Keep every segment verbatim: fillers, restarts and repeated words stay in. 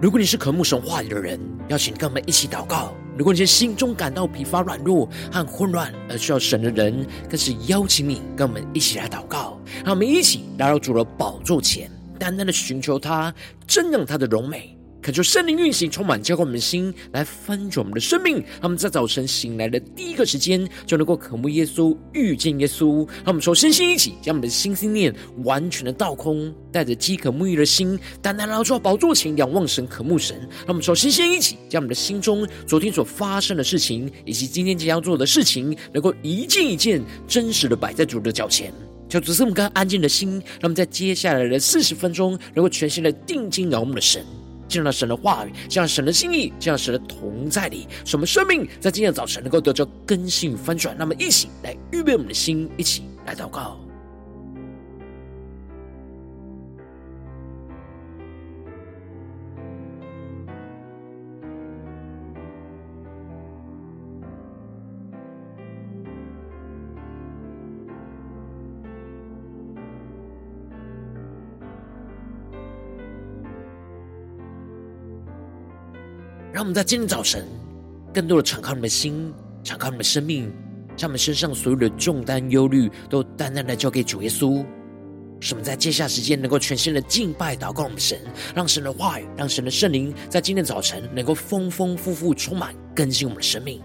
如果你是渴慕神话语的人，邀请跟我们一起祷告。如果你是心中感到疲乏软弱和混乱而需要神的人，更是邀请你跟我们一起来祷告。让我们一起来到主的宝座前，单单的寻求他，瞻仰他的荣美，恳求圣灵运行充满，浇灌我们的心，来翻转我们的生命。让我们在早晨醒来的第一个时间就能够渴慕耶稣，遇见耶稣。让我们从身心一起将我们的心思念完全的倒空，带着饥渴沐浴的心，单单来到宝座前仰望神，渴慕神。让我们首先先一起将我们的心中昨天所发生的事情，以及今天即将做的事情，能够一件一件真实的摆在主的脚前，求主赐我们刚安静的心。让我们在接下来的四十分钟能够全心的定睛仰望我们的神，进入到神的话语，进入到神的心意，进入到神的同在里，使我们生命在今天的早晨能够得到更新与翻转。那么一起来预备我们的心，一起来祷告。让我们在今天早晨更多的敞开我们的心，敞开我们的生命，将我们身上所有的重担忧虑都淡淡的交给主耶稣，使我们在接下来时间能够全心的敬拜祷告我们神，让神的话语，让神的圣灵在今天早晨能够丰丰富富充满更新我们的生命。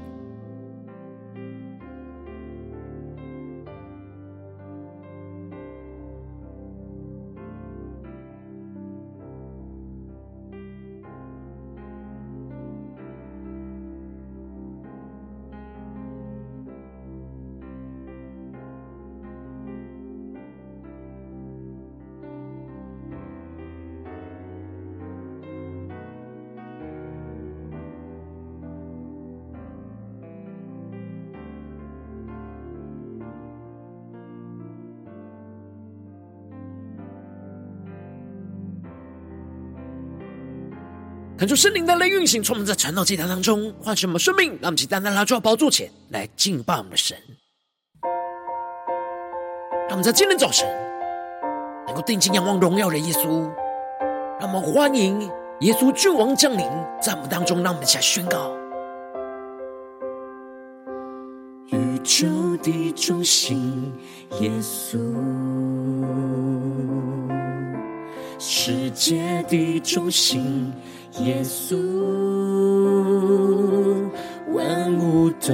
恳求圣灵的来运行，从我们在传道祭坛当中唤醒我们生命，让我们一起单单来到宝座前来敬拜我们的神。让我们在今天早晨能够定睛仰望荣耀的耶稣，让我们欢迎耶稣君王降临在我们当中。让我们一起来宣告：宇宙的中心，耶稣，世界的中心，耶稣，万物都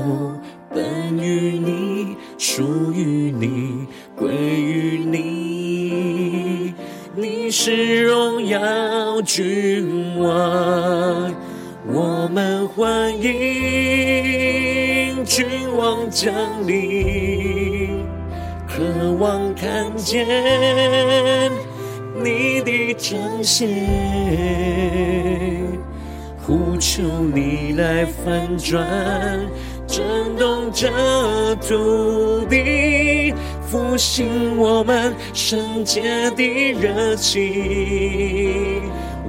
本于你，属于你，归于你，你是荣耀君王，我们欢迎君王降临，渴望看见你的彰显，呼求你来翻转，震动这土地，复兴我们圣洁的热情。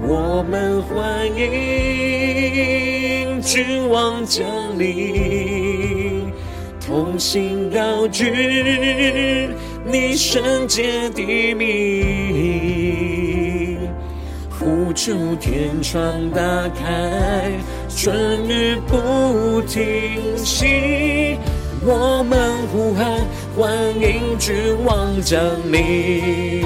我们欢迎君王降临，同心高举你圣洁的名，呼求天窗打开，春雨不停息。我们呼喊，欢迎君王降临。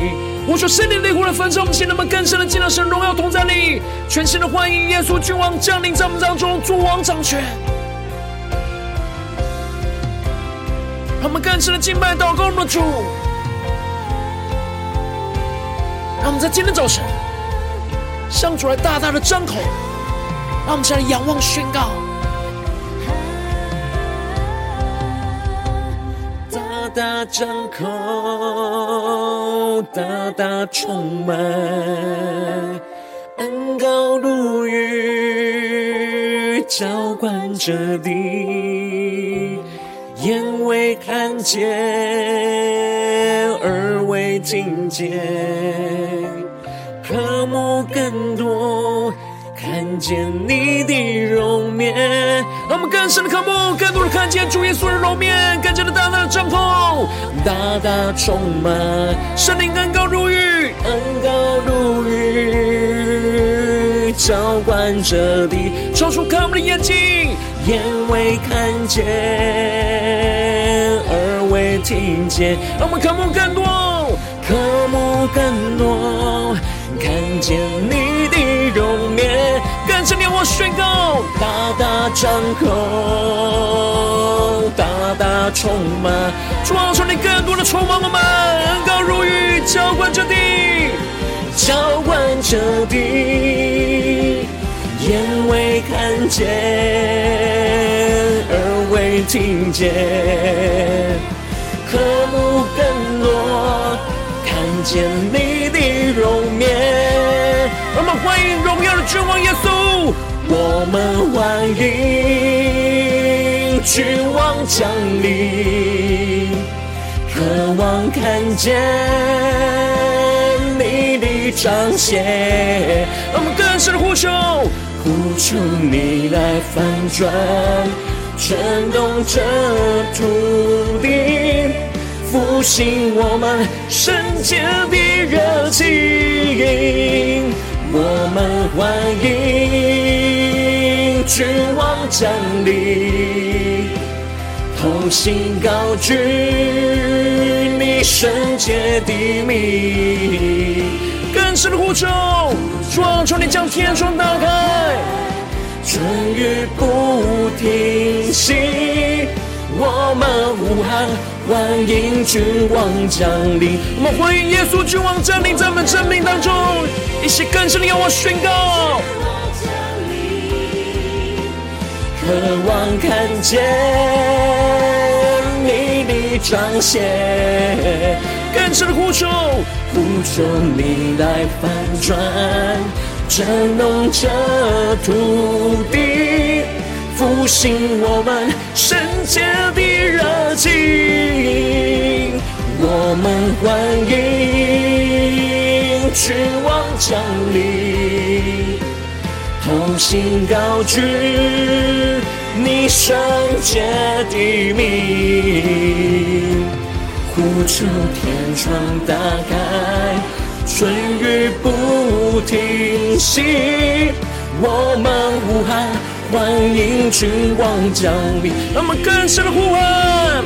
我说圣灵烈火的焚烧，我们现在能更深的进到神荣耀同在里，全新的欢迎耶稣君王降临在我们当中，主王掌权。让我们更深的敬拜祷告我们的主，让我们在今天早晨向主来大大的张口，让我们向来仰望宣告，大大张口，大大充满恩膏如雨，浇灌着地，眼未看见，耳未听见，渴慕更多看见你的容面。让我们更深的渴慕，更多的看见主耶稣的容面，更加的大大的张口，大大充满圣灵恩膏如雨，恩膏如雨在浇灌这地，抽出渴慕的眼睛，眼未看见，耳未听见，让我们渴慕更多，渴慕更多，看见你的容颜，跟着你我宣告，大大张口，大大充满，主啊，求你更多的充满我们，恩膏如雨，浇灌这地。浇灌这地，眼未看见，耳未听见，渴慕更多，看见你的容颜。我们欢迎荣耀的君王耶稣，我们欢迎君王降临，渴望看见。彰显，让我们更深的呼求，呼求你来翻转，震动这土地，复兴我们圣洁的热情。我们欢迎君王降临，同心高举你圣洁的名。更深的呼求，主啊，求你将天窗打开，春雨不停息，我们呼喊，欢迎君王降临。我们欢迎耶稣君王降临在我们生命当中，一起更深的仰望宣告，渴望看见你的彰显。更深的呼求，呼求你来翻转，震动这土地，复兴我们圣洁的热情。我们欢迎君王降临，同心高举你圣洁的名。呼求天窗打开，春雨不停息，我们呼喊，欢迎君王降临。让我们更深的呼喊，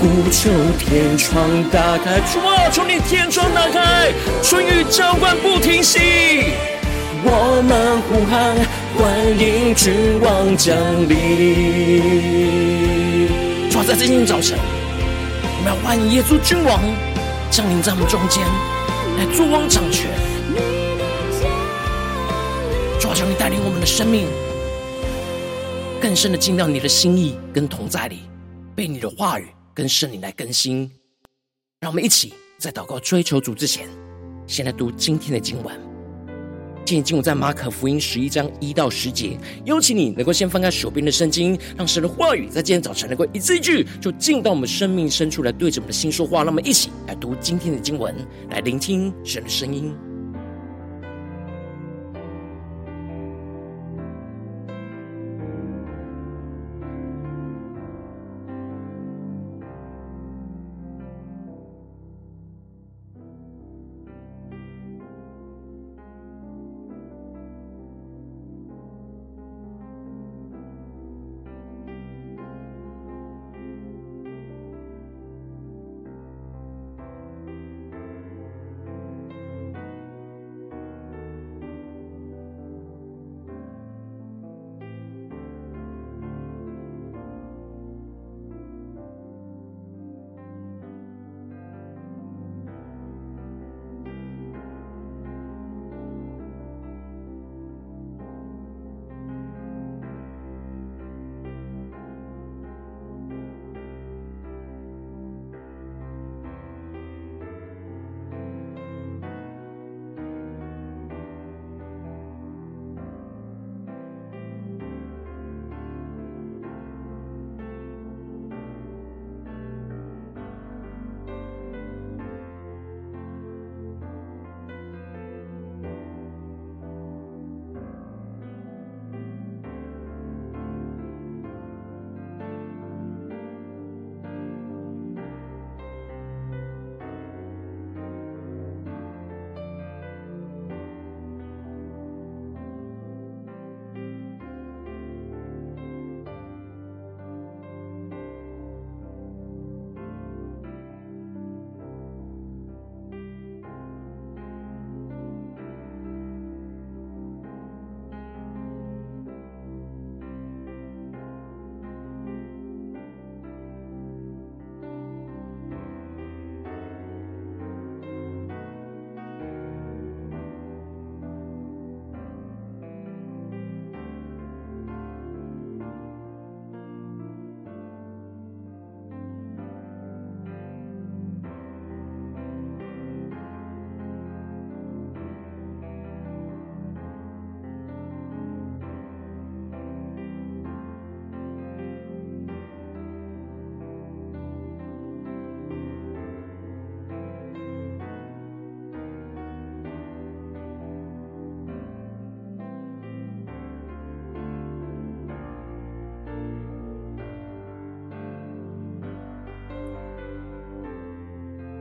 呼求天窗打开，主啊，求你天窗打开，春雨浇灌不停息，我们呼喊，欢迎君王降临。主啊，在今天早晨，我们要欢迎耶稣君王降临在我们中间，来作王掌权。主啊，求你带领我们的生命更深的进到你的心意跟同在里，被你的话语跟圣灵来更新。让我们一起在祷告追求主之前，先来读今天的经文。今天经文在马可福音十一章一到十节，邀请你能够先翻开手边的圣经，让神的话语在今天早晨能够一字一句就进到我们生命深处，来对着我们的心说话。让我们一起来读今天的经文，来聆听神的声音。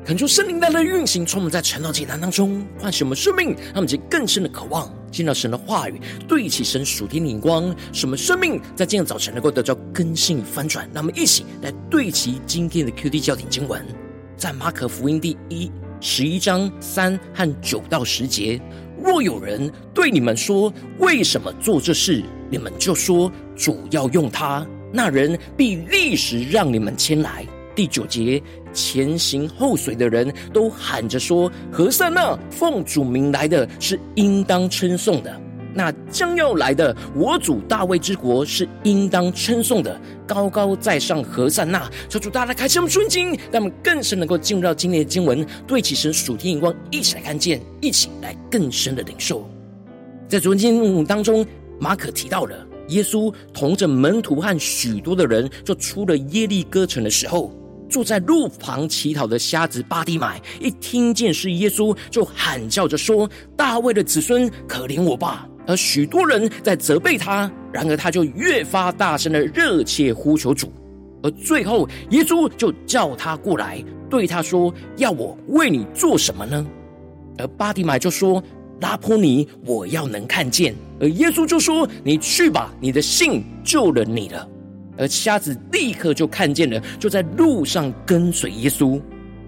恳求圣灵带来的运行，从我们在成长祭坛当中唤醒我们生命，让我们有更深的渴望见到神的话语，对齐神属天的眼光，使我们生命在今天早晨能够得到更新与翻转。让我们一起来对齐今天的 Q T 焦点经文，在马可福音第一十一章三和九到十节，若有人对你们说为什么做这事，你们就说主要用它，那人必立时让你们牵来。第九节，前行后随的人都喊着说，何塞那奉主名来的是应当称颂的，那将要来的我主大卫之国是应当称颂的，高高在上何塞那。求主大家开启我们顺境，让我们更深能够进入到今天的经文，对其神属天眼光，一起来看见，一起来更深的领受。在昨天经文当中，马可提到了耶稣同着门徒和许多的人就出了耶利哥城的时候，坐在路旁乞讨的瞎子巴底买一听见是耶稣，就喊叫着说，大卫的子孙，可怜我吧。而许多人在责备他，然而他就越发大声的热切呼求主。而最后耶稣就叫他过来，对他说，要我为你做什么呢？而巴底买就说，拉波尼，我要能看见。而耶稣就说，你去吧，你的信救了你了。而瞎子立刻就看见了，就在路上跟随耶稣。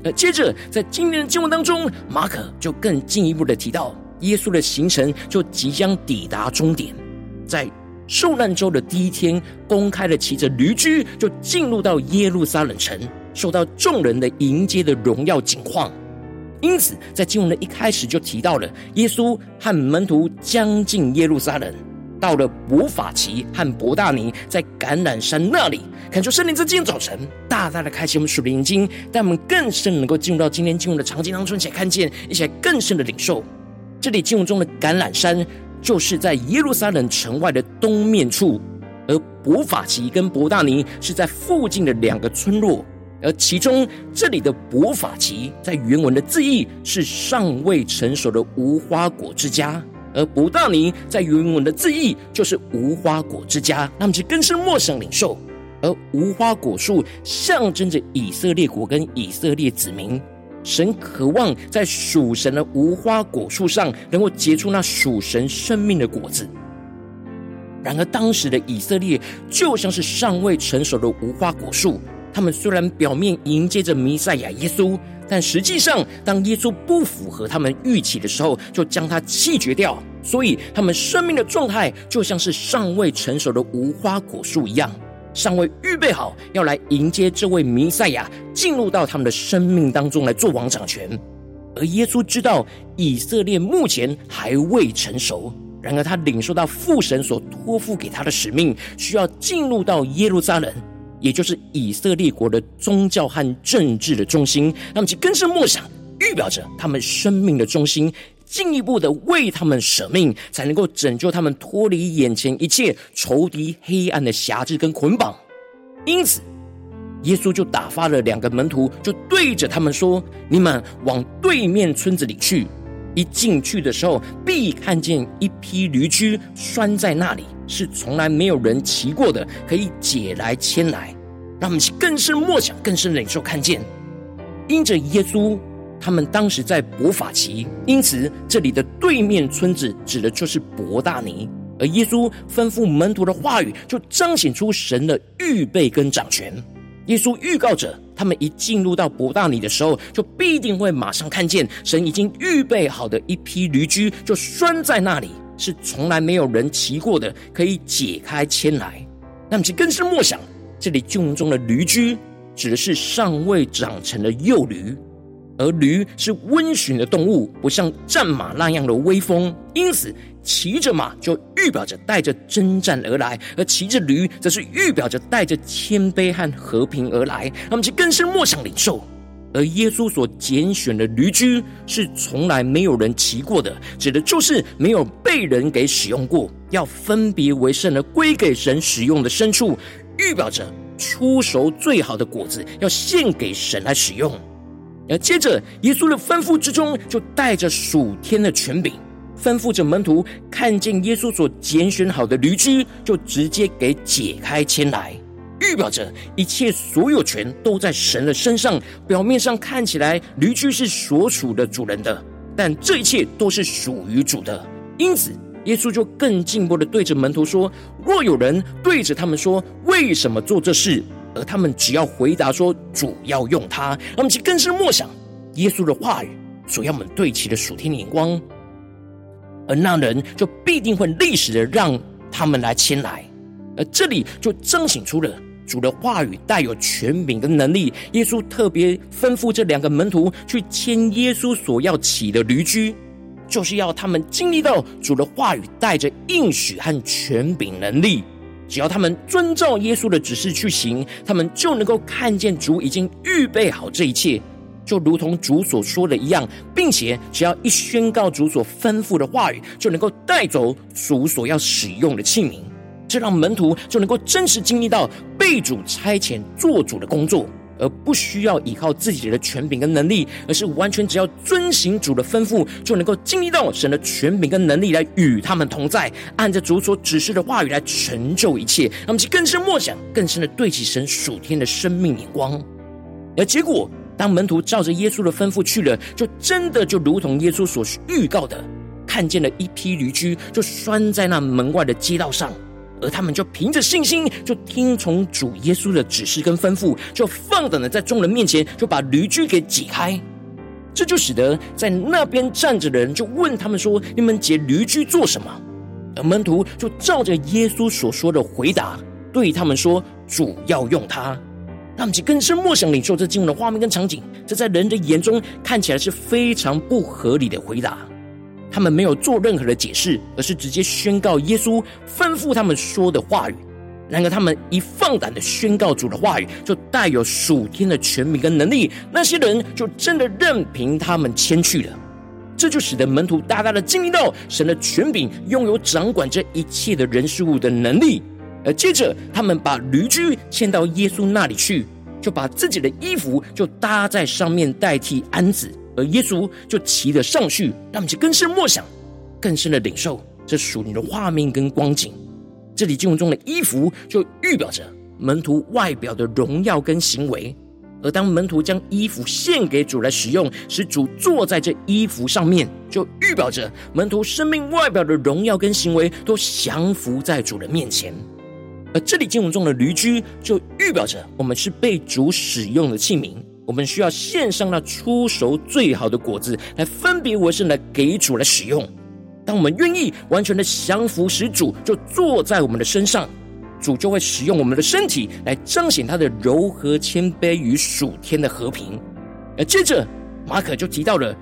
而接着在今天的经文当中，马可就更进一步的提到耶稣的行程就即将抵达终点。在受难周的第一天，公开的骑着驴驹就进入到耶路撒冷城，受到众人的迎接的荣耀景况。因此在经文的一开始就提到了耶稣和门徒将近耶路撒冷，到了伯法其和伯大尼，在橄榄山那里。恳求圣灵在今天早晨大大的开启我们属灵的眼睛，让我们更深能够进入到今天经文的场景当中，一起来看见，一起来更深的领受。这里经文中的橄榄山就是在耶路撒冷城外的东面处，而伯法其跟伯大尼是在附近的两个村落。而其中这里的伯法其在原文的字义是尚未成熟的无花果之家，而伯大尼在原文的字义就是无花果之家。那么是更深默想领受，而无花果树象征着以色列国跟以色列子民，神渴望在属神的无花果树上能够结出那属神生命的果子。然而当时的以色列就像是尚未成熟的无花果树，他们虽然表面迎接着弥赛亚耶稣，但实际上当耶稣不符合他们预期的时候，就将他弃绝掉。所以他们生命的状态就像是尚未成熟的无花果树一样，尚未预备好要来迎接这位弥赛亚进入到他们的生命当中来做王掌权。而耶稣知道以色列目前还未成熟，然而他领受到父神所托付给他的使命，需要进入到耶路撒冷，也就是以色列国的宗教和政治的中心。那么其更深默想，预表着他们生命的中心，进一步的为他们舍命，才能够拯救他们脱离眼前一切仇敌黑暗的辖制跟捆绑。因此耶稣就打发了两个门徒，就对着他们说，你们往对面村子里去，一进去的时候必看见一匹驴驹拴在那里，是从来没有人骑过的，可以解来牵来。让我们更深默想，更深领受看见，因着耶稣他们当时在伯法其，因此这里的对面村子指的就是伯大尼。而耶稣吩咐门徒的话语就彰显出神的预备跟掌权。耶稣预告着他们一进入到伯大尼的时候，就必定会马上看见神已经预备好的一批驴驹就拴在那里，是从来没有人骑过的，可以解开牵来。那么其更是默想，这里经文中的驴驹指的是尚未长成的幼驴，而驴是温驯的动物，不像战马那样的威风，因此骑着马就预表着带着征战而来，而骑着驴则是预表着带着谦卑和和平而来。他们是更深默想领受，而耶稣所拣选的驴驹是从来没有人骑过的，指的就是没有被人给使用过，要分别为圣的归给神使用的牲畜，预表着出熟最好的果子要献给神来使用。而接着耶稣的吩咐之中，就带着属天的权柄，吩咐着门徒看见耶稣所拣选好的驴驹，就直接给解开牵来。预表着一切所有权都在神的身上，表面上看起来驴驹是所属的主人的，但这一切都是属于主的。因此耶稣就更进一步的对着门徒说，若有人对着他们说为什么做这事，而他们只要回答说主要用它，他们其更是默想耶稣的话语所要我们对齐的属天的眼光，而那人就必定会立时的让他们来前来。而这里就彰显出了主的话语带有权柄跟能力。耶稣特别吩咐这两个门徒去牵耶稣所要起的驴驹，就是要他们经历到主的话语带着应许和权柄能力。只要他们遵照耶稣的指示去行，他们就能够看见主已经预备好这一切，就如同主所说的一样，并且只要一宣告主所吩咐的话语，就能够带走主所要使用的器皿。这让门徒就能够真实经历到被主差遣做主的工作，而不需要依靠自己的权柄跟能力，而是完全只要遵行主的吩咐，就能够经历到神的权柄跟能力来与他们同在，按着主所指示的话语来成就一切。那么就更深默想，更深的对起神属天的生命眼光。而结果当门徒照着耶稣的吩咐去了，就真的就如同耶稣所预告的，看见了一批驴驹就拴在那门外的街道上，而他们就凭着信心就听从主耶稣的指示跟吩咐，就放胆的在众人面前就把驴驹给解开。这就使得在那边站着的人就问他们说，你们解驴驹做什么？而门徒就照着耶稣所说的回答对他们说，主要用它。让我们更深默想领受这经文的画面跟场景，这在人的眼中看起来是非常不合理的回答。他们没有做任何的解释，而是直接宣告耶稣吩咐他们说的话语。然而他们一放胆的宣告主的话语，就带有属天的权柄跟能力，那些人就真的任凭他们牵去了。这就使得门徒大大的经历到神的权柄，拥有掌管这一切的人事物的能力。而接着他们把驴驹牵到耶稣那里去，就把自己的衣服就搭在上面代替鞍子，而耶稣就骑了上去。让我们更深默想，更深的领受这属灵的画面跟光景。这里经文中的衣服就预表着门徒外表的荣耀跟行为，而当门徒将衣服献给主来使用，使主坐在这衣服上面，就预表着门徒生命外表的荣耀跟行为都降服在主的面前。而这里经文中的驴驹就预表着我们是被主使用的器皿，我们需要献上那出熟最好的果子来分别为圣，来给主来使用。当我们愿意完全的降服，使主就坐在我们的身上，主就会使用我们的身体来彰显他的柔和谦卑与属天的和平。而接着马可就提到了，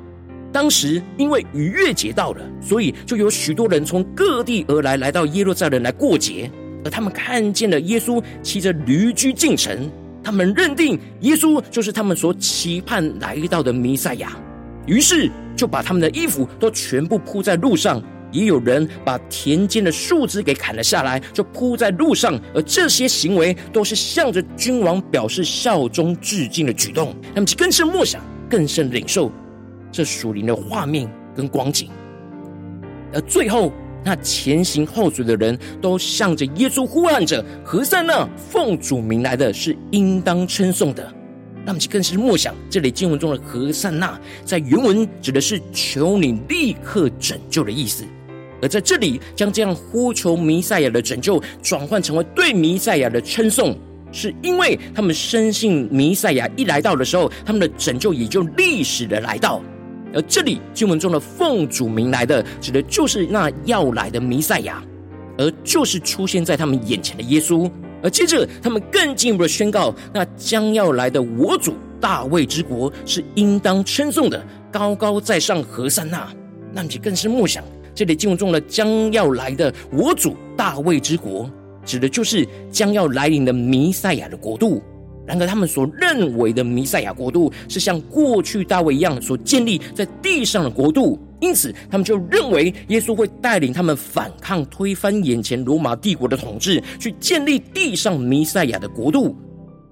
当时因为逾越节到了，所以就有许多人从各地而来，来到耶路撒冷来过节。而他们看见了耶稣骑着驴驹进城，他们认定耶稣就是他们所期盼来到的弥赛亚，于是就把他们的衣服都全部铺在路上，也有人把田间的树枝给砍了下来，就铺在路上。而这些行为都是向着君王表示效忠致敬的举动。那么更深默想，更深领受这属灵的画面跟光景。而最后那前行后随的人都向着耶稣呼喊着，何塞纳，奉主名来的是应当称颂的。那我们更是默想这里经文中的何塞纳，在原文指的是求你立刻拯救的意思，而在这里将这样呼求弥赛亚的拯救转换成为对弥赛亚的称颂，是因为他们深信弥赛亚一来到的时候，他们的拯救也就立时的来到。而这里经文中的奉主名来的，指的就是那要来的弥赛亚，而就是出现在他们眼前的耶稣。而接着他们更进一步的宣告，那将要来的我主大卫之国是应当称颂的，高高在上何塞纳。那你更是默想这里经文中的将要来的我主大卫之国，指的就是将要来临的弥赛亚的国度。然而他们所认为的弥赛亚国度，是像过去大卫一样所建立在地上的国度，因此他们就认为耶稣会带领他们反抗推翻眼前罗马帝国的统治，去建立地上弥赛亚的国度。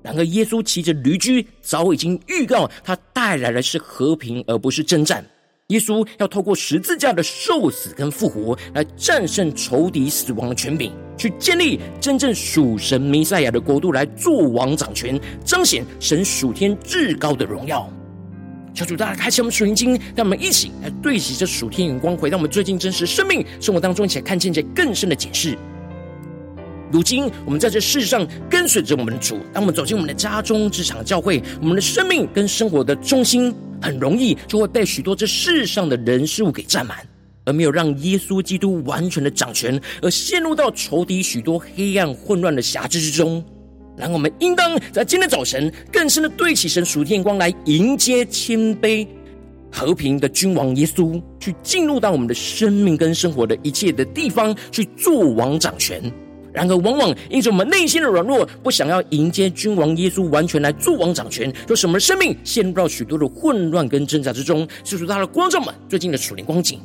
然而耶稣骑着驴驹早已经预告他带来的是和平而不是征战，耶稣要透过十字架的受死跟复活来战胜仇敌死亡的权柄，去建立真正属神弥赛亚的国度，来做王掌权，彰显神属天至高的荣耀。求主大家开启我们属灵经，让我们一起来对齐这属天眼光，回到我们最近真实生命生活当中，一起来看见这更深的解释。如今我们在这世上跟随着我们的主，当我们走进我们的家中、职场、教会，我们的生命跟生活的中心很容易就会被许多这世上的人事物给占满，而没有让耶稣基督完全的掌权，而陷入到仇敌许多黑暗混乱的辖制之中。然后我们应当在今天早晨更深的对起神属天眼光，来迎接谦卑和平的君王耶稣，去进入到我们的生命跟生活的一切的地方，去做王掌权。然而往往因着我们内心的软弱，不想要迎接君王耶稣完全来做王掌权，就使我们的生命陷入到许多的混乱跟挣扎之中。是属他的观众们，最近的属灵光景，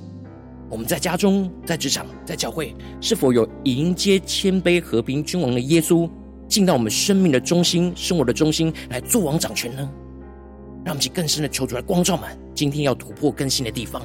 我们在家中、在职场、在教会，是否有迎接谦卑和平君王的耶稣进到我们生命的中心、生活的中心来做王掌权呢？让我们去更深的求主来光照们今天要突破更新的地方。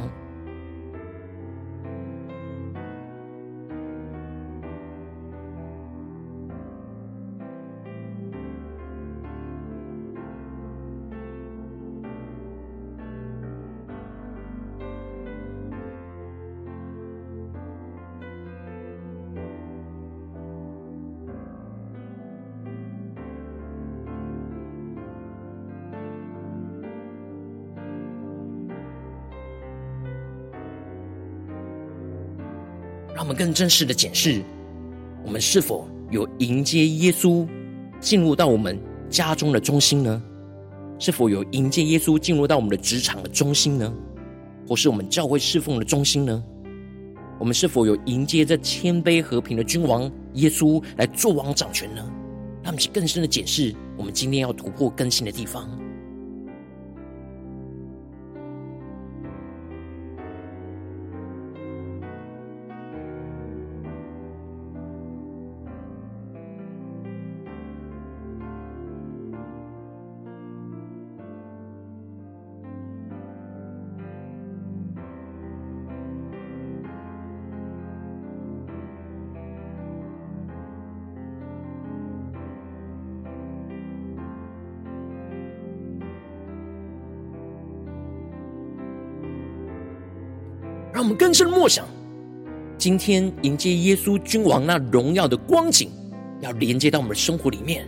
让我们更真实的检视，我们是否有迎接耶稣进入到我们家中的中心呢？是否有迎接耶稣进入到我们的职场的中心呢？或是我们教会侍奉的中心呢？我们是否有迎接这谦卑和平的君王耶稣来做王掌权呢？让我们去更深的检视我们今天要突破更新的地方。让我们更深默想，今天迎接耶稣君王那荣耀的光景，要连接到我们的生活里面。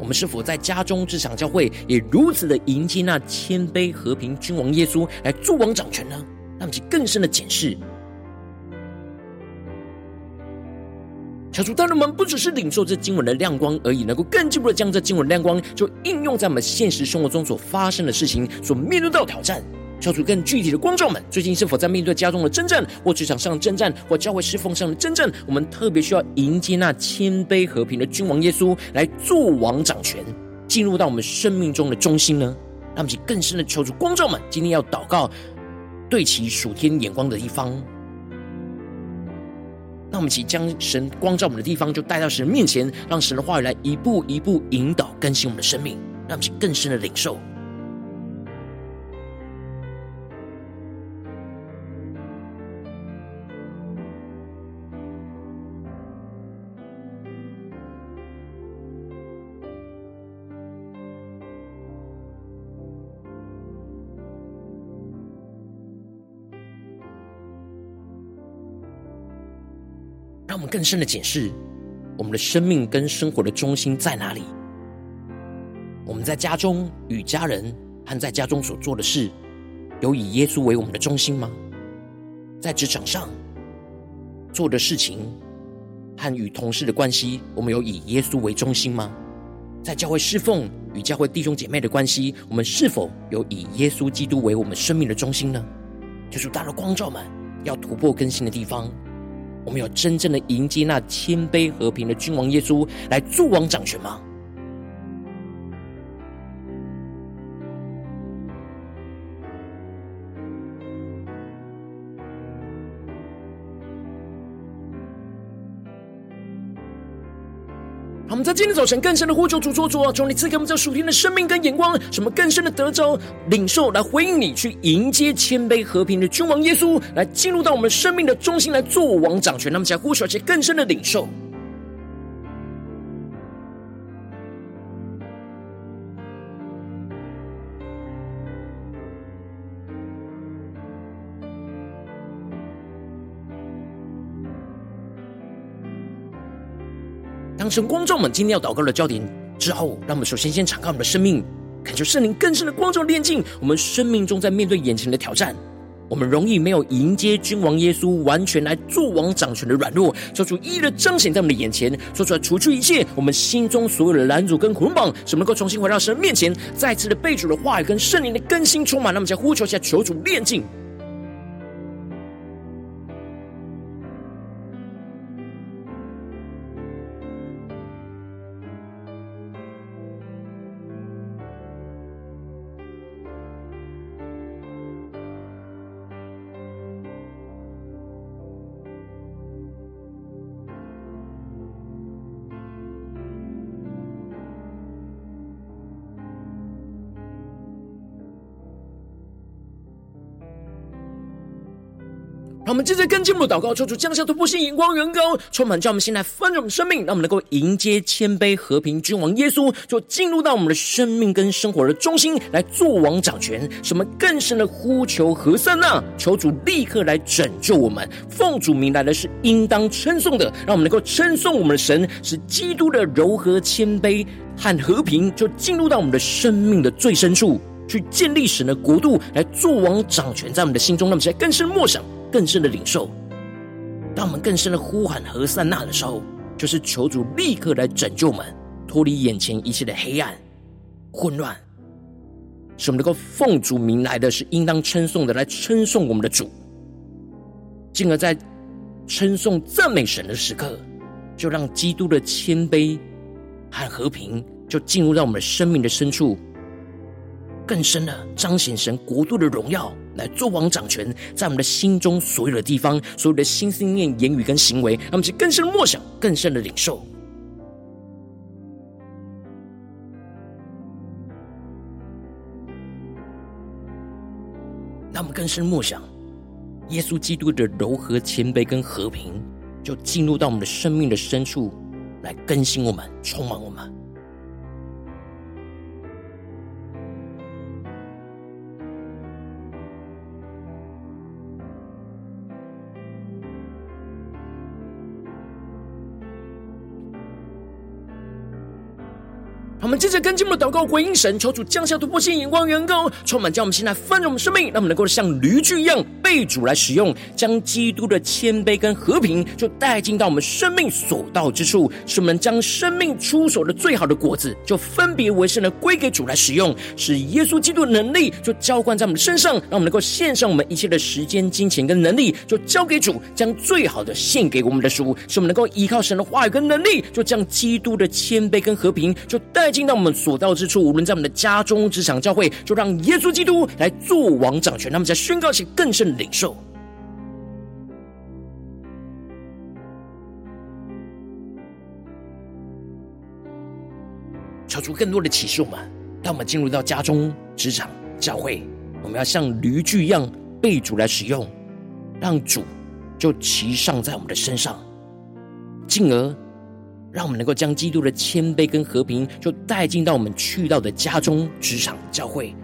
我们是否在家中、职场、教会也如此的迎接那谦卑和平君王耶稣来做王掌权呢？让我们去更深的检视，求主，当我们不只是领受这经文的亮光而已，能够更进一步的将这经文的亮光就应用在我们现实生活中所发生的事情，所面对到挑战。求主更具体的光照们，最近是否在面对家中的征战，或职场上的征战，或教会侍奉上的征战，我们特别需要迎接那谦卑和平的君王耶稣来做王掌权，进入到我们生命中的中心呢？让我们更深的求主光照们今天要祷告对其属天眼光的地方。让我们一起将神光照我们的地方就带到神面前，让神的话语来一步一步引导更新我们的生命，让我们更深的领受。我们更深的检视我们的生命跟生活的中心在哪里。我们在家中与家人和在家中所做的事，有以耶稣为我们的中心吗？在职场上做的事情和与同事的关系，我们有以耶稣为中心吗？在教会侍奉与教会弟兄姐妹的关系，我们是否有以耶稣基督为我们生命的中心呢？就是大的光照们要突破更新的地方，我们有真正的迎接那谦卑和平的君王耶稣来做王掌权吗？我们在今天早晨更深的呼求主说，主啊，求你赐给我们这属天的生命跟眼光，什么更深的得着领受，来回应你，去迎接谦卑和平的君王耶稣，来进入到我们生命的中心，来做王掌权。那么才呼求而且更深的领受。当神光照我们今天要祷告的焦点之后，让我们首先先敞开我们的生命，感受圣灵更深的光照炼净我们生命中在面对眼前的挑战，我们容易没有迎接君王耶稣完全来做王掌权的软弱，求主一一的彰显在我们的眼前，说出来除去一切我们心中所有的拦阻跟捆绑，使我们能够重新回到神面前，再次的被主的话语跟圣灵的更新充满。让我们再呼求一下，求主炼净。让我们接着跟进我们的祷告，求主降下突破性眼光远高，充满叫我们心来翻转我们生命，让我们能够迎接谦卑和平君王耶稣，就进入到我们的生命跟生活的中心，来做王掌权。什么更深的呼求和散那，求主立刻来拯救我们。奉主名来的是应当称颂的，让我们能够称颂我们的神，使基督的柔和谦卑和和平就进入到我们的生命的最深处，去建立神的国度，来做王掌权在我们的心中。让我们现在更深默想，更深的领受。当我们更深的呼喊和散那的时候，就是求主立刻来拯救我们，脱离眼前一切的黑暗混乱，使我们能够奉主名来的是应当称颂的，来称颂我们的主，进而在称颂赞美神的时刻，就让基督的谦卑和和平就进入到我们的生命的深处，更深的彰显神国度的荣耀，来做王掌权在我们的心中所有的地方，所有的心思念言语跟行为，让我们去更深的默想，更深的领受。让我们更深默想耶稣基督的柔和谦卑跟和平就进入到我们的生命的深处，来更新我们，充满我们。我们接着跟进我们的祷告回应神，求主降下突破性眼光远高，充满叫我们心来翻转我们生命，让我们能够像驴驹一样被主来使用，将基督的谦卑跟和平就带进到我们生命所到之处，使我们将生命出手的最好的果子就分别为圣的归给主来使用，使耶稣基督的能力就浇灌在我们身上，让我们能够献上我们一切的时间金钱跟能力，就交给主，将最好的献给我们的主，使我们能够依靠神的话语跟能力，就将基督的谦卑跟和平就带进进到我们所到之处，无论在我们的家中、职场、教会，就让耶稣基督来做王掌权。他们在宣告起更深的领受。求主更多的启示我们，当我们进入到家中、职场、教会，我们要像驴驹一样被主来使用，让主就骑上在我们的身上，进而让我们能够将基督的谦卑跟和平就带进到我们去到的家中、职场、教会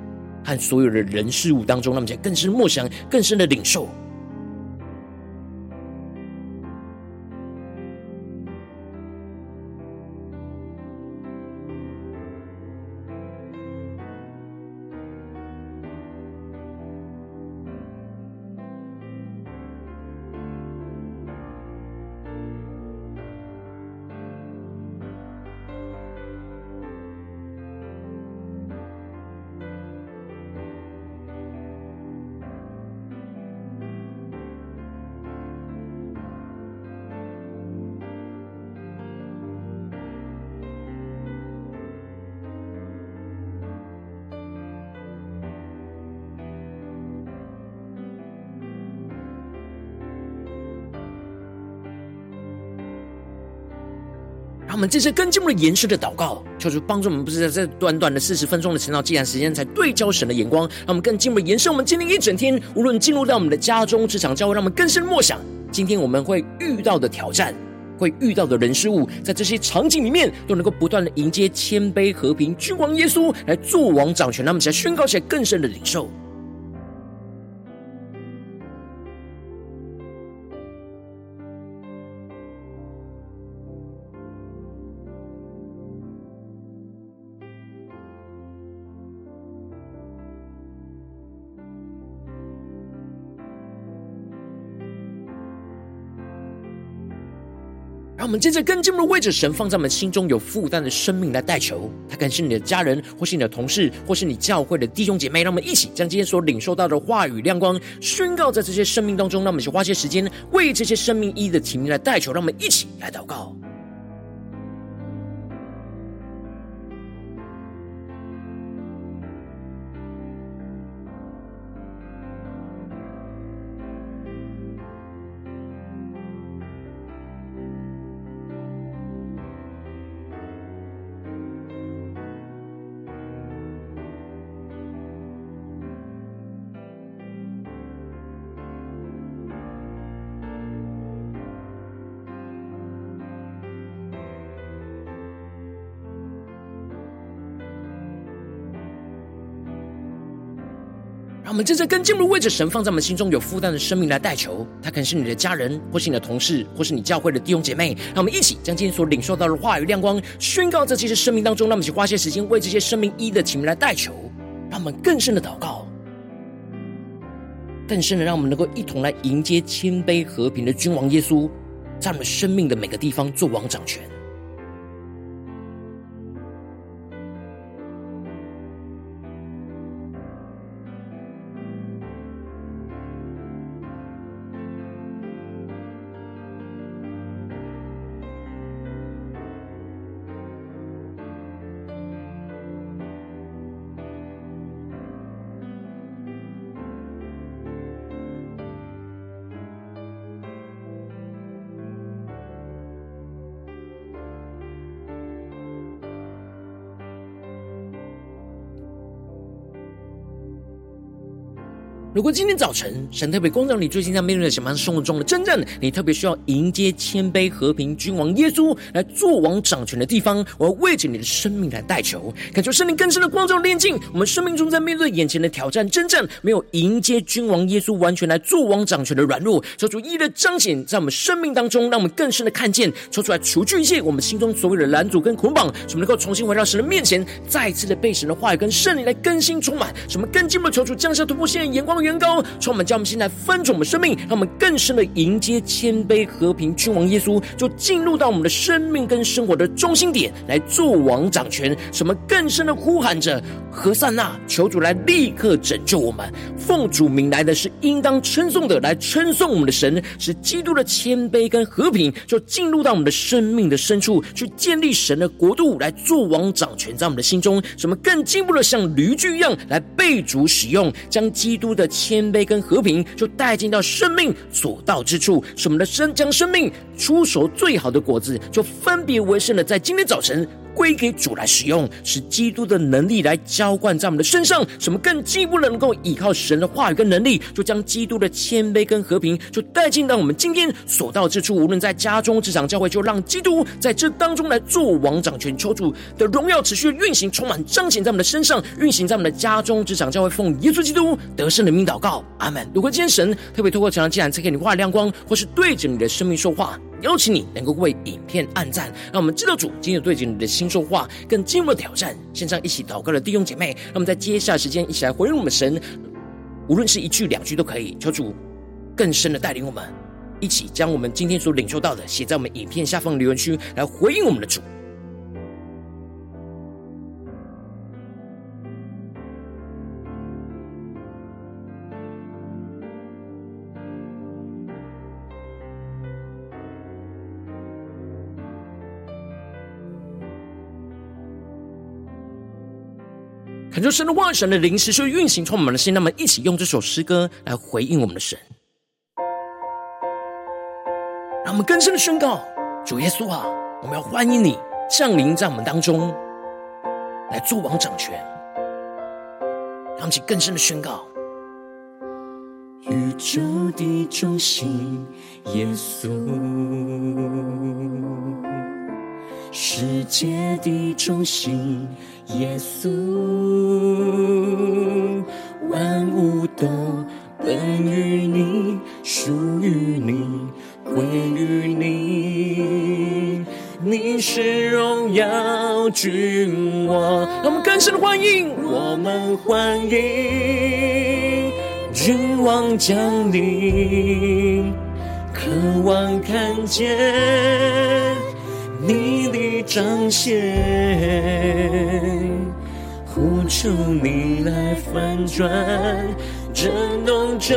和所有的人事物当中，让我们才更深默想，更深的领受。让我们这次更进一步的延伸的祷告，求主帮助我们，不是在这短短的四十分钟的晨祷祭坛时间才对焦神的眼光，让我们更进一步的延伸我们今天一整天，无论进入到我们的家中、职场、教会，让我们更深默想今天我们会遇到的挑战，会遇到的人事物，在这些场景里面都能够不断的迎接谦卑和平君王耶稣来作王掌权，让我们起来宣告，起来更深的领受。让我们接着更进入的位置，神放在我们心中有负担的生命来代求，他可能是你的家人，或是你的同事，或是你教会的弟兄姐妹，让我们一起将今天所领受到的话语亮光宣告在这些生命当中，让我们去花些时间为这些生命意义的提名来代求，让我们一起来祷告。我们真正跟进入为着神放在我们心中有负担的生命来代求，他可能是你的家人，或是你的同事，或是你教会的弟兄姐妹，让我们一起将今天所领受到的话语亮光宣告在这些生命当中，让我们一起花些时间为这些生命一的情来代求，让我们更深的祷告，更深的让我们能够一同来迎接谦卑和平的君王耶稣，在我们生命的每个地方做王掌权。如果今天早晨神特别光照你最近在面对的什么样生活中的征战，你特别需要迎接谦卑和平君王耶稣来作王掌权的地方，我要为着你的生命来代求，恳求圣灵更深的光照炼净我们生命中在面对眼前的挑战征战没有迎接君王耶稣完全来作王掌权的软弱，求主一一的彰显在我们生命当中，让我们更深的看见，抽出来除去一切我们心中所有的拦阻跟捆绑，使我们能够重新回到神的面前，再次的被神的话语跟圣灵来更新充满，使我们更进一步求主降下突破线的眼光远高，从我们将我们心来翻转我们生命，让我们更深的迎接谦卑和平君王耶稣，就进入到我们的生命跟生活的中心点来做王掌权，什么更深的呼喊着何塞纳，求主来立刻拯救我们，奉主名来的是应当称颂的，来称颂我们的神，使基督的谦卑跟和平就进入到我们的生命的深处，去建立神的国度，来做王掌权在我们的心中，什么更进步的像驴具一样来被主使用，将基督的谦卑跟和平就带进到生命所到之处，使我们的生将生命出手最好的果子就分别为圣的在今天早晨归给主来使用，使基督的能力来浇灌在我们的身上，使我们更进一步能够依靠神的话语跟能力，就将基督的谦卑跟和平就带进到我们今天所到之处，无论在家中、职场、教会，就让基督在这当中来做王掌权，求主的荣耀持续运行，充满彰显在我们的身上，运行在我们的家中、职场、教会，奉耶稣基督得胜的名祷告，阿们。如果今天神特别透过这场祭坛赐给你话亮光，或是对着你的生命说话，邀请你能够为影片按赞，让我们知道主今天对着你的心说话，更进入的挑战。线上一起祷告的弟兄姐妹，让我们在接下来时间一起来回应我们神，无论是一句两句都可以，求主更深的带领我们，一起将我们今天所领受到的写在我们影片下方留言区，来回应我们的主。恳求神的话语、神的灵持续运行充满我们的心，让我们一起用这首诗歌来回应我们的神，让我们更深的宣告：主耶稣啊，我们要欢迎你降临在我们当中，来作王掌权。让我们起更深的宣告：宇宙的中心，耶稣；世界的中心，耶稣；万物都本于你，属于你，归于你，你是荣耀君王。让我们更深的欢迎，我们欢迎君王降临，渴望看见你的彰显，呼求你来翻转震动这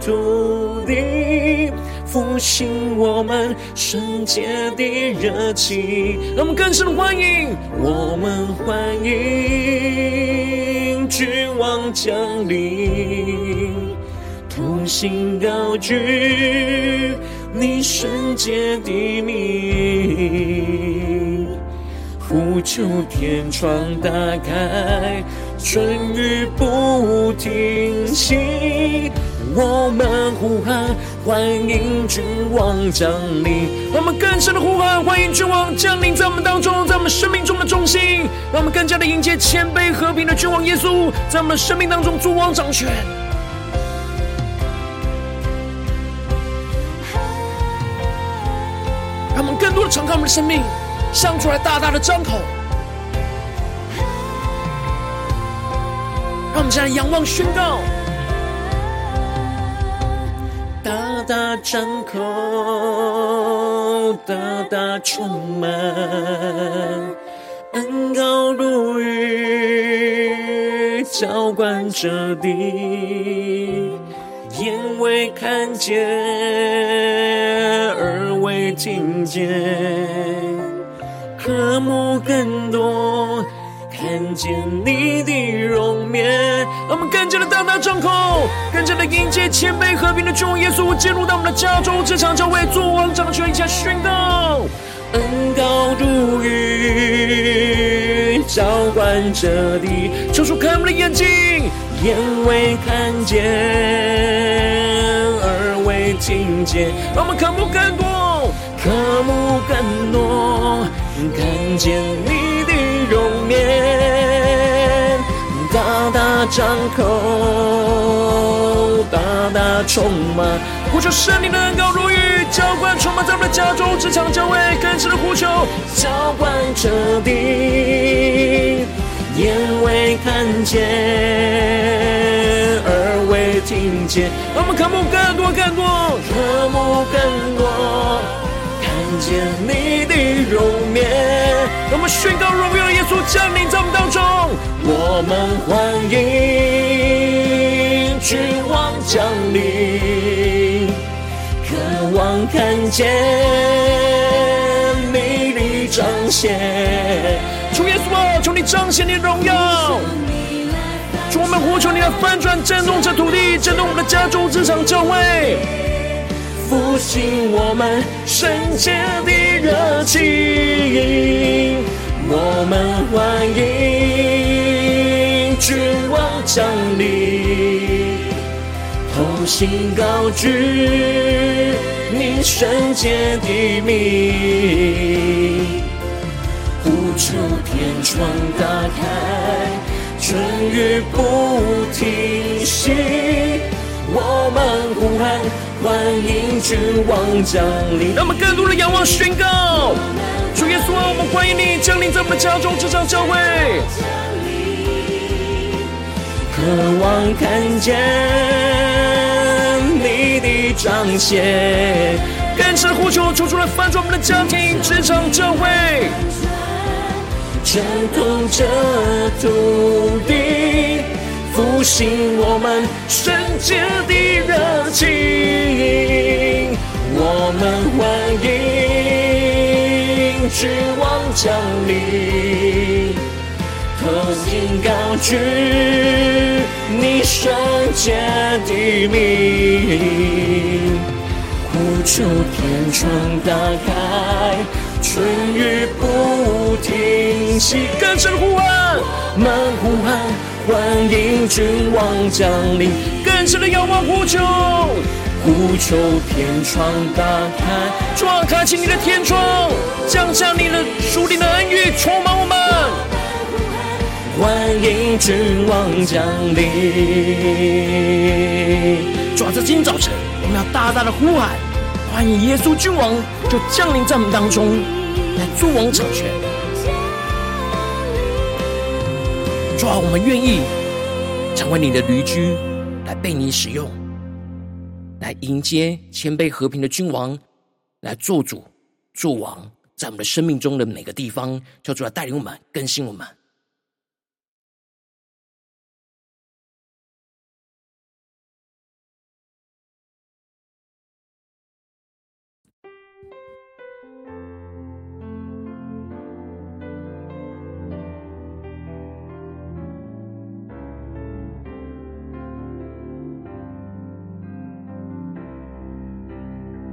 土地，复兴我们圣洁的热情。让我们更深的欢迎，我们欢迎君王降临，同心高举你圣洁的名，呼求天窗打开，春雨不停息，我们呼喊欢迎君王降临。让我们更深的呼喊欢迎君王降临在我们当中，在我们生命中的中心。让我们更加的迎接谦卑和平的君王耶稣，在我们生命当中作王掌权。让我们更多的敞开我们的生命，向出来大大的张口，让我们现在仰望宣告，大大张口，大大充满恩膏如雨浇灌着地，眼未看见，耳未听见，渴慕更多看见你的容面。让我们更加的大大张口，更加的迎接谦卑和平的主耶稣进入到我们的家中，这场教会作王掌权。一下宣告，恩膏如雨浇灌着地，求主开我们的眼睛，眼未看见，耳未听见，让我们渴慕更多，渴慕更多看见你的容面，大大张口，大大充满，呼求圣灵的恩膏如雨浇灌充满在我们的家中，职场教会更深的呼求浇灌彻底，眼未看见，耳未听见，让我们渴慕更多更多，渴慕更多看见你的容面。我们宣告荣耀耶稣降临在我们当中，我们欢迎君王降临，渴望看见你的彰显。主耶稣啊，求你彰显你的荣耀，主我们呼求你来翻转震动这土地，震动我们的家中职场教会，复兴我们圣洁的热情，我们欢迎君王降临，同心高举你圣洁的名，呼求天窗打开，春雨不停息，我们呼喊欢迎君王降临。让我们更多的仰望宣告，主耶稣啊，我们欢迎你降临在我们家中这场教会，渴望看见你的彰显，更深呼求求主来翻转我们的家庭职场教会，震动这土地，复兴我们圣洁的热情，我们欢迎君王降临，同心高举你圣洁的名，呼求天窗打开，春雨不一起跟声呼喊，满呼喊，欢迎君王降临，跟神的仰望呼求，呼求天窗打开，主啊，开启你的天窗，降下你的属灵的恩雨，充满我们，欢迎君王降临。主啊，在今早晨，我们要大大的呼喊，欢迎耶稣君王就降临在我们当中，来作王掌权。主啊，我们愿意成为你的驴驹，来被你使用，来迎接谦卑和平的君王，来做主做王，在我们的生命中的每个地方，叫主来带领我们，更新我们。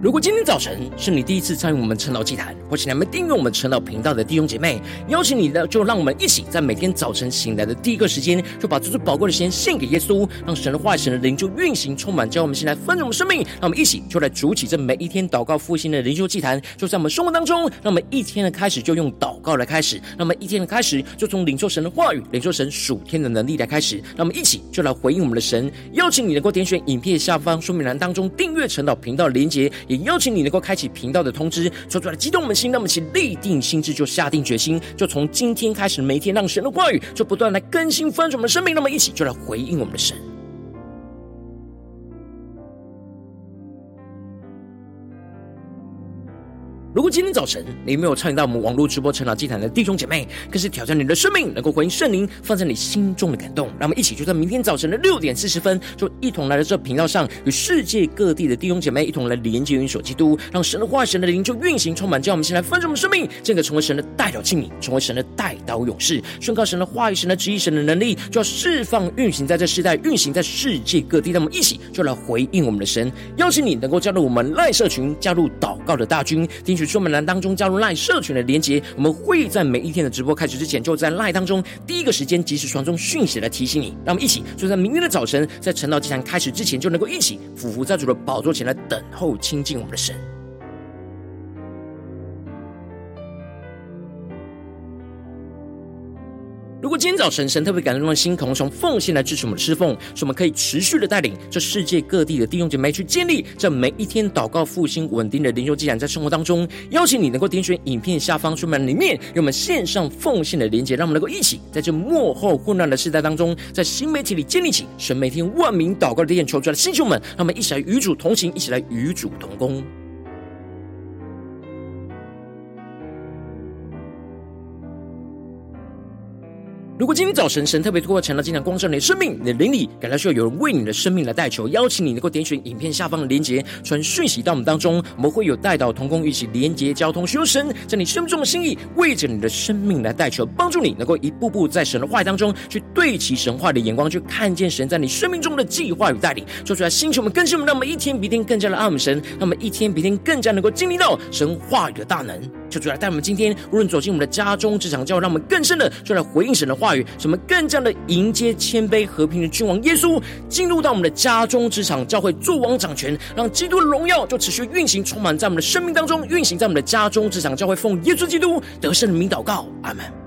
如果今天早晨是你第一次参与我们晨祷祭坛，或请你们订阅我们晨祷频道的弟兄姐妹，邀请你呢，就让我们一起在每天早晨醒来的第一个时间，就把这最宝贵的时间献给耶稣，让神的话语、神的灵就运行充满，叫我们先来丰盛我们生命。让我们一起就来筑起这每一天祷告复兴的灵修祭坛，就在我们生活当中，让我们一天的开始就用祷告来开始，让我们一天的开始就从领受神的话语、领受神属天的能力来开始。让我们一起就来回应我们的神，邀请你能够点选影片下方说明栏当中订阅晨祷频道的连结，也邀请你能够开启频道的通知，说出来激动我们的心，让我们一起立定心智，就下定决心，就从今天开始，每天让神的话语就不断来更新翻转我们的生命，让我们一起就来回应我们的神。如果今天早晨你没有参与到我们网络直播晨祷祭坛的弟兄姐妹，更是挑战你的生命，能够回应圣灵放在你心中的感动。让我们一起就在明天早晨的六点四十分，就一同来到这频道上，与世界各地的弟兄姐妹一同来连接与所基督，让神的话、神的灵就运行充满，叫我们先来分盛我们生命，进而成为神的代表器皿，成为神的代祷勇士，宣告神的话语、神的旨意、神的能力，就要释放运行在这世代，运行在世界各地。让我们一起就来回应我们的神，邀请你能够加入我们赖社群，加入祷告的大军，听取说明栏当中加入 LINE 社群的连结，我们会在每一天的直播开始之前，就在 LINE 当中第一个时间及时传送讯息来提醒你。让我们一起就在明天的早晨，在晨祷祭坛开始之前，就能够一起俯伏在主的宝座前来等候亲近我们的神。如果今天早晨神特别感动的心，同从奉献来支持我们的侍奉，使我们可以持续的带领这世界各地的弟兄姐妹去建立这每一天祷告复兴稳定的灵修祭坛，在生活当中邀请你能够点选影片下方说明里面有我们线上奉献的连结，让我们能够一起在这末后混乱的时代当中，在新媒体里建立起神每天万名祷告的殿，求出来的弟兄们，让我们一起来与主同行，一起来与主同工。如果今天早晨神特别透过晨祷祭坛光照你的生命，你的灵里感到需要有人为你的生命来代求，邀请你能够点选影片下方的连结，传讯息到我们当中，我们会有代祷同工一起连结交通，寻求神在你生命中的心意，为着你的生命来代求，帮助你能够一步步在神的话语当中去对齐神话的眼光，去看见神在你生命中的计划与带领，说出来星球我们更新我们，让我们一天比一天更加的爱我们神，让我们一天比一天更加能够经历到神话语的大能。求主来带我们今天无论走进我们的家中、职场，教让我们更深的就来回应神的话语，使我们更加的迎接谦卑和平的君王耶稣进入到我们的家中、职场、教会作王掌权，让基督的荣耀就持续运行充满在我们的生命当中，运行在我们的家中、职场、教会，奉耶稣基督得胜的名祷告，阿们。